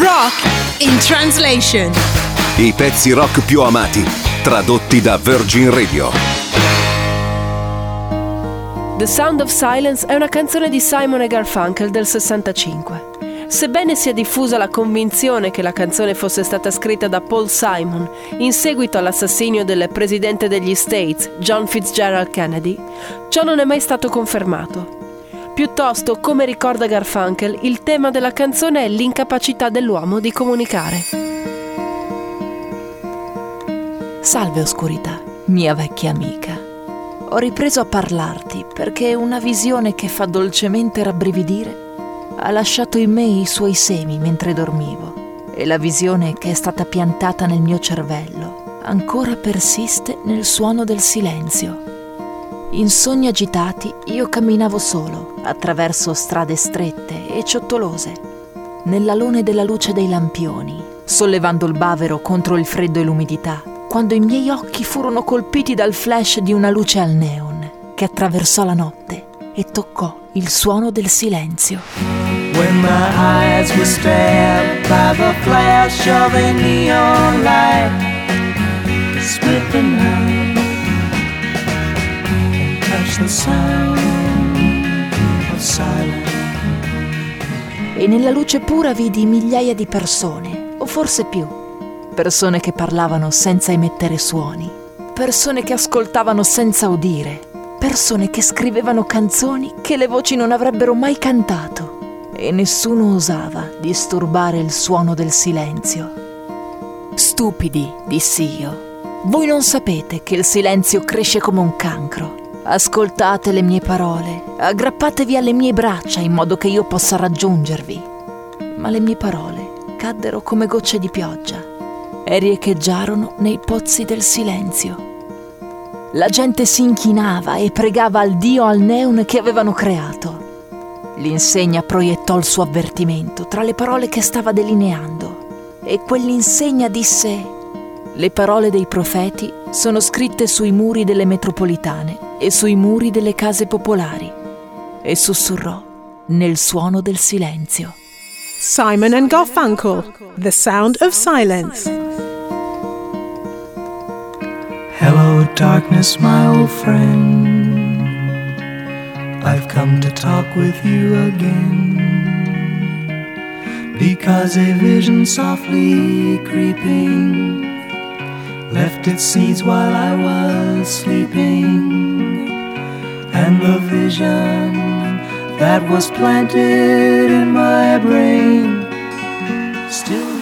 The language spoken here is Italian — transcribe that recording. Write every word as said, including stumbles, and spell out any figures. Rock in Translation. I pezzi rock più amati, tradotti da Virgin Radio. The Sound of Silence è una canzone di Simon and Garfunkel del sessantacinque. Sebbene sia diffusa la convinzione che la canzone fosse stata scritta da Paul Simon in seguito all'assassinio del presidente degli States, John Fitzgerald Kennedy, ciò non è mai stato confermato. Piuttosto, come ricorda Garfunkel, il tema della canzone è l'incapacità dell'uomo di comunicare. Salve oscurità, mia vecchia amica. Ho ripreso a parlarti perché una visione che fa dolcemente rabbrividire ha lasciato in me i suoi semi mentre dormivo, e la visione che è stata piantata nel mio cervello ancora persiste nel suono del silenzio. In sogni agitati io camminavo solo attraverso strade strette e ciottolose nell'alone della luce dei lampioni, sollevando il bavero contro il freddo e l'umidità, quando i miei occhi furono colpiti dal flash di una luce al neon che attraversò la notte e toccò il suono del silenzio. When my eyes were stabbed by the flash of a neon light, split the night and touched the sound of silence. E nella luce pura vidi migliaia di persone, o forse più. Persone che parlavano senza emettere suoni, persone che ascoltavano senza udire, persone che scrivevano canzoni che le voci non avrebbero mai cantato, e nessuno osava disturbare il suono del silenzio. Stupidi, dissi io, voi non sapete che il silenzio cresce come un cancro. Ascoltate le mie parole, aggrappatevi alle mie braccia in modo che io possa raggiungervi. Ma le mie parole caddero come gocce di pioggia e riecheggiarono nei pozzi del silenzio. La gente si inchinava e pregava al Dio al neon che avevano creato. L'insegna proiettò il suo avvertimento tra le parole che stava delineando, e quell'insegna disse: le parole dei profeti sono scritte sui muri delle metropolitane e sui muri delle case popolari, e sussurrò nel suono del silenzio. Simon and Garfunkel, The Sound of Silence. Hello darkness, my old friend, I've come to talk with you again, because a vision softly creeping left its seeds while I was sleeping, and the vision that was planted in my brain still